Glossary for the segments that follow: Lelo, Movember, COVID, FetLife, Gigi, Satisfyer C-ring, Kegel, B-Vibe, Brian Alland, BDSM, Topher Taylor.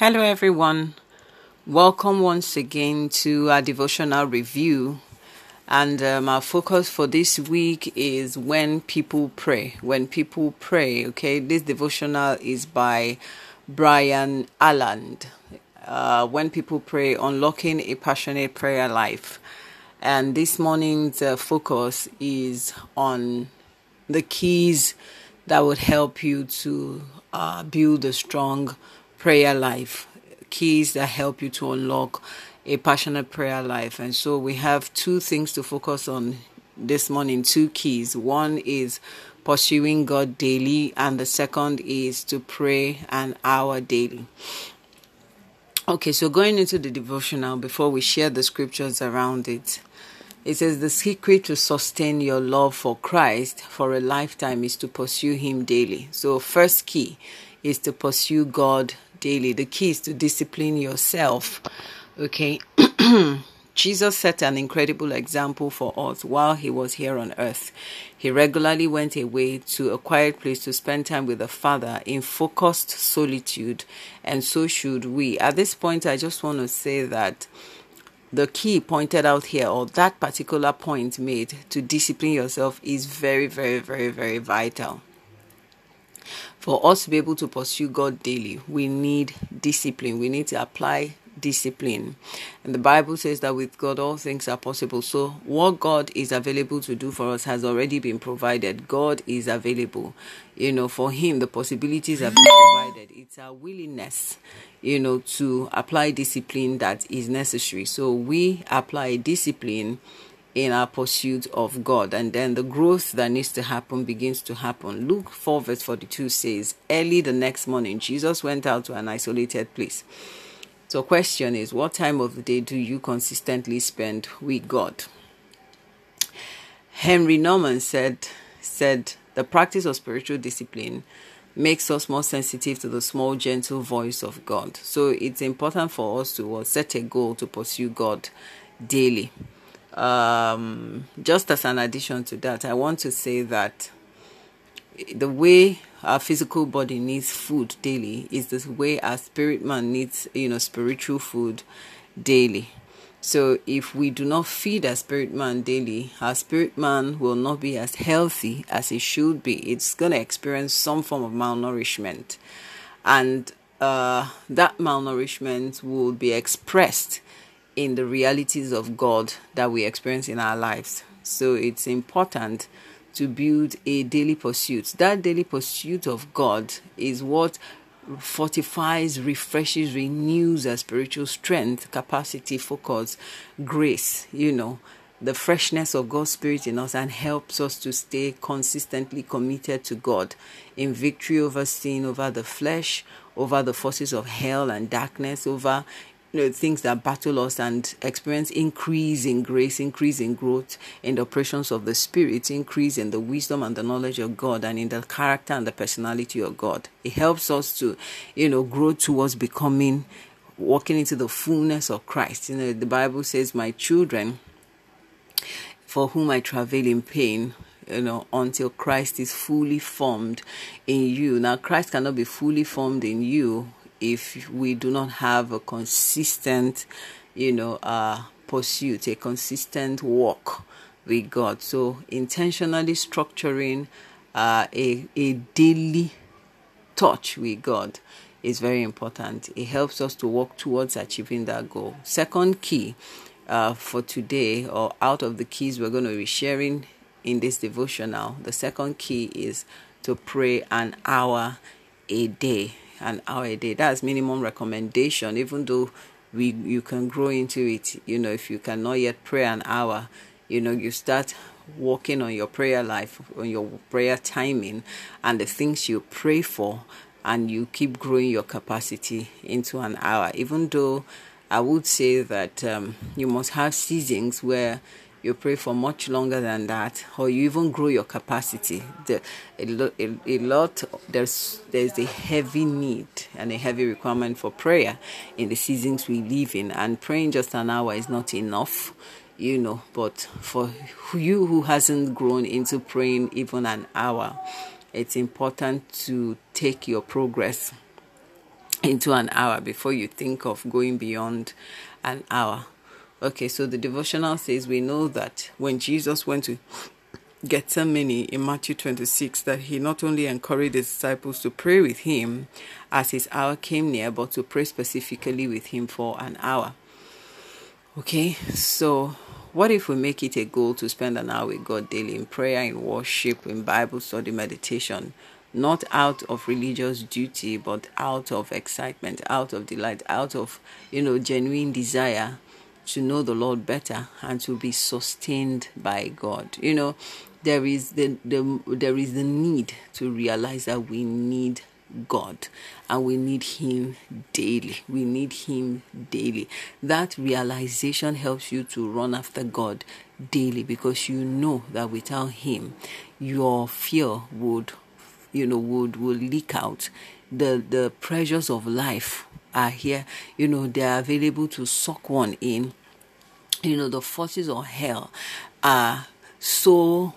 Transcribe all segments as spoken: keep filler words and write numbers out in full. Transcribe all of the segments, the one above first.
Hello everyone, welcome once again to our devotional review, and um, our focus for this week is when people pray, when people pray, okay. This devotional is by Brian Alland, uh, When People Pray, Unlocking a Passionate Prayer Life, and this morning's uh, focus is on the keys that would help you to uh, build a strong prayer life, keys that help you to unlock a passionate prayer life. And so we have two things to focus on this morning, two keys. One is pursuing God daily, and the second is to pray an hour daily. Okay, so going into the devotional before we share the scriptures around it, it says the secret to sustain your love for Christ for a lifetime is to pursue Him daily. So first key is to pursue God daily. The key is to discipline yourself. Okay. Jesus set an incredible example for us while He was here on earth. He regularly went away to a quiet place to spend time with the Father in focused solitude, and so should we. At this point, I just want to say that the key pointed out here, or that particular point made to discipline yourself, is very, very, very, very vital. For us to be able to pursue God daily, we need discipline. We need to apply discipline. And the Bible says that with God, all things are possible. So what God is available to do for us has already been provided. God is available. You know, for Him, the possibilities have been provided. It's our willingness, you know, to apply discipline that is necessary. So we apply discipline in our pursuit of God, and then the growth that needs to happen begins to happen. Luke four verse forty-two says, early the next morning, Jesus went out to an isolated place. So question is, what time of the day do you consistently spend with God? Henry Norman said, said the practice of spiritual discipline makes us more sensitive to the small, gentle voice of God. So it's important for us to set a goal to pursue God daily. Um, just as an addition to that, I want to say that the way our physical body needs food daily is the way our spirit man needs, you know, spiritual food daily. So if we do not feed our spirit man daily, our spirit man will not be as healthy as it should be. It's going to experience some form of malnourishment, and uh, that malnourishment will be expressed in the realities of God that we experience in our lives. So it's important to build a daily pursuit. That daily pursuit of God is what fortifies, refreshes, renews our spiritual strength, capacity, focus, grace, you know, the freshness of God's Spirit in us, and helps us to stay consistently committed to God in victory over sin, over the flesh, over the forces of hell and darkness, over You know, things that battle us, and experience increase in grace, increase in growth, in the operations of the Spirit, increase in the wisdom and the knowledge of God, and in the character and the personality of God. It helps us to, you know, grow towards becoming, walking into the fullness of Christ. You know, the Bible says, my children, for whom I travail in pain, you know, until Christ is fully formed in you. Now, Christ cannot be fully formed in you if we do not have a consistent, you know, uh, pursuit, a consistent walk with God. So intentionally structuring uh, a, a daily touch with God is very important. It helps us to walk towards achieving that goal. Second key uh, for today, or out of the keys we're going to be sharing in this devotional, the second key is to pray an hour a day. An hour a day. That's minimum recommendation, even though we you can grow into it. You know, if you cannot yet pray an hour, you know, you start working on your prayer life, on your prayer timing, and the things you pray for, and you keep growing your capacity into an hour. Even though I would say that um, you must have seasons where you pray for much longer than that, or you even grow your capacity. The, a, lo, a, a lot, there's there's a heavy need and a heavy requirement for prayer in the seasons we live in. And praying just an hour is not enough, you know. But for you who hasn't grown into praying even an hour, it's important to take your progress into an hour before you think of going beyond an hour. Okay, so the devotional says we know that when Jesus went to Gethsemane in Matthew twenty-six, that he not only encouraged his disciples to pray with him as his hour came near, but to pray specifically with him for an hour. Okay, so what if we make it a goal to spend an hour with God daily in prayer, in worship, in Bible study, meditation, not out of religious duty, but out of excitement, out of delight, out of, you know, genuine desire to know the Lord better and to be sustained by God. You know, there is the, the there is the need to realize that we need God and we need him daily. We need him daily. That realization helps you to run after God daily, because you know that without him, your fear would, you know, would, would leak out. The the pressures of life are here, you know, they are available to suck one in. You know, the forces of hell are so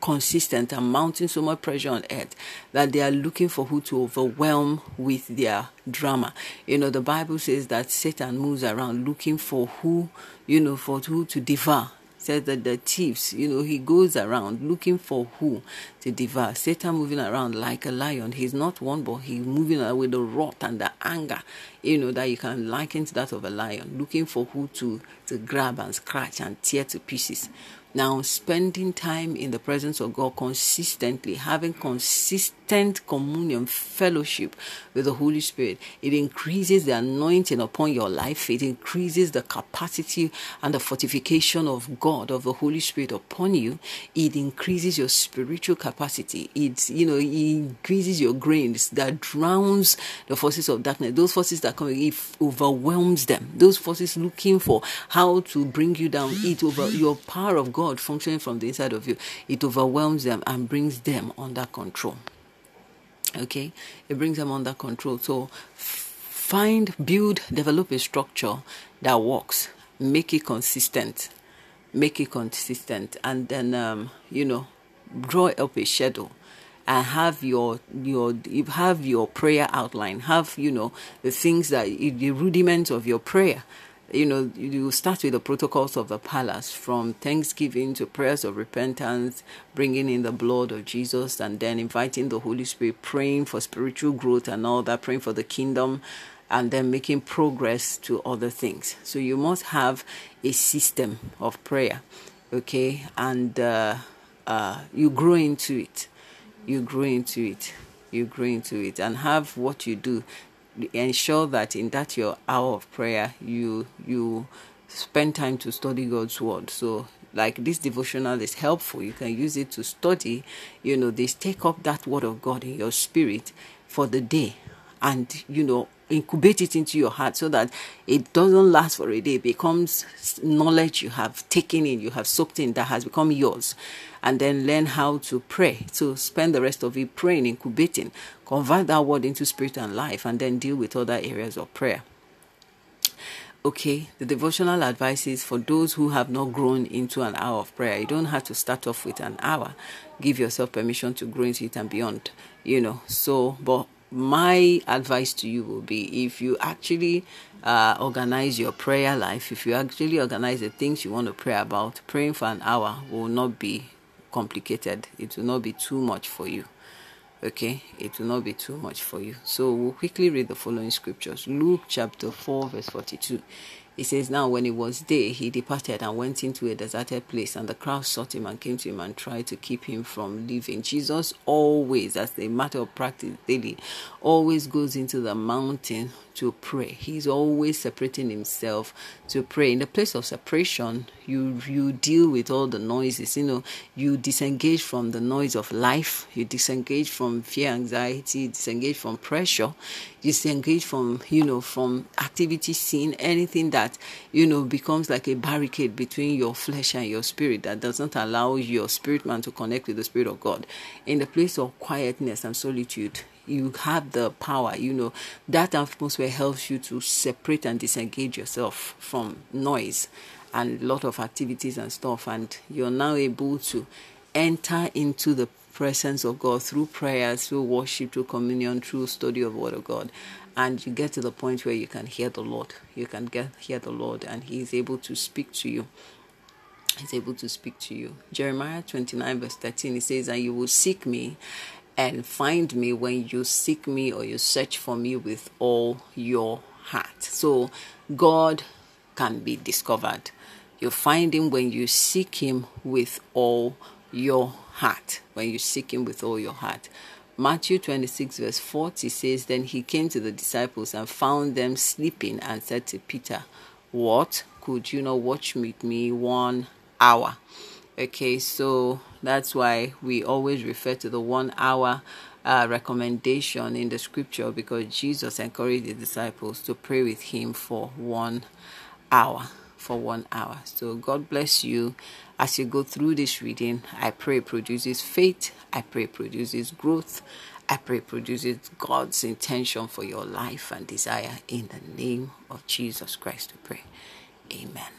consistent and mounting so much pressure on earth that they are looking for who to overwhelm with their drama. You know, the Bible says that Satan moves around looking for who, you know, for who to devour. Says that the thieves, you know, he goes around looking for who to devour. Satan moving around like a lion. He's not one, but he's moving around with the wrath and the anger, you know, that you can liken to that of a lion, looking for who to, to grab and scratch and tear to pieces. Now, spending time in the presence of God consistently, having consistent communion, fellowship with the Holy Spirit, it increases the anointing upon your life. It increases the capacity and the fortification of God, of the Holy Spirit upon you. It increases your spiritual capacity. It, you know, it increases your grains that drowns the forces of darkness. Those forces that come, it overwhelms them. Those forces looking for how to bring you down, it over your power of God functioning from the inside of you, it overwhelms them and brings them under control. Okay, it brings them under control. So find, build, develop a structure that works. Make it consistent. Make it consistent, and then um, you know, draw up a schedule and have your your have your prayer outline. Have, you know, the things that the rudiments of your prayer. You know, you start with the protocols of the palace, from thanksgiving to prayers of repentance, bringing in the blood of Jesus, and then inviting the Holy Spirit, praying for spiritual growth and all that, praying for the kingdom, and then making progress to other things. So you must have a system of prayer, okay? And uh, uh, you grow into it. You grow into it. You grow into it. And have what you do. Ensure that in that your hour of prayer, you you spend time to study God's word. So like this devotional is helpful. You can use it to study, you know, this, take up that word of God in your spirit for the day, and, you know, incubate it into your heart so that it doesn't last for a day. It becomes knowledge you have taken in, you have soaked in, that has become yours. And then learn how to pray. So spend the rest of it praying, incubating. Convert that word into spirit and life, and then deal with other areas of prayer. Okay, the devotional advice is for those who have not grown into an hour of prayer. You don't have to start off with an hour. Give yourself permission to grow into it and beyond, you know. So, but my advice to you will be, if you actually uh, organize your prayer life, if you actually organize the things you want to pray about, praying for an hour will not be complicated. It will not be too much for you. Okay, it will not be too much for you. So we'll quickly read the following scriptures. Luke chapter four, verse forty-two. It says, now when it was day, he departed and went into a deserted place, and the crowd sought him and came to him and tried to keep him from leaving. Jesus always, as a matter of practice daily, always goes into the mountain to pray. He's always separating himself to pray. In the place of separation, you you deal with all the noises. You know, you disengage from the noise of life. You disengage from fear, anxiety. You disengage from pressure. You disengage from, you know, from activity, sin, anything that, you know, becomes like a barricade between your flesh and your spirit that does not allow your spirit man to connect with the Spirit of God. In the place of quietness and solitude, you have the power, you know, that atmosphere helps you to separate and disengage yourself from noise and a lot of activities and stuff. And you're now able to enter into the presence of God, through prayer, through worship, through communion, through study of the Word of God. And you get to the point where you can hear the Lord. You can get hear the Lord, and He is able to speak to you. He's able to speak to you. Jeremiah twenty-nine verse thirteen, it says, "And you will seek me and find me when you seek me, or you search for me with all your heart." So God can be discovered. You find Him when you seek Him with all your heart. When you seek Him with all your heart. Matthew twenty-six verse forty says, "Then He came to the disciples and found them sleeping and said to Peter, 'What? Could you not watch with me one hour?'" Okay, so that's why we always refer to the one hour uh, recommendation in the scripture, because Jesus encouraged the disciples to pray with Him for one hour. For one hour. So God bless you as you go through this reading. I pray it produces faith. I pray it produces growth. I pray it produces God's intention for your life and desire, in the name of Jesus Christ we pray. Amen.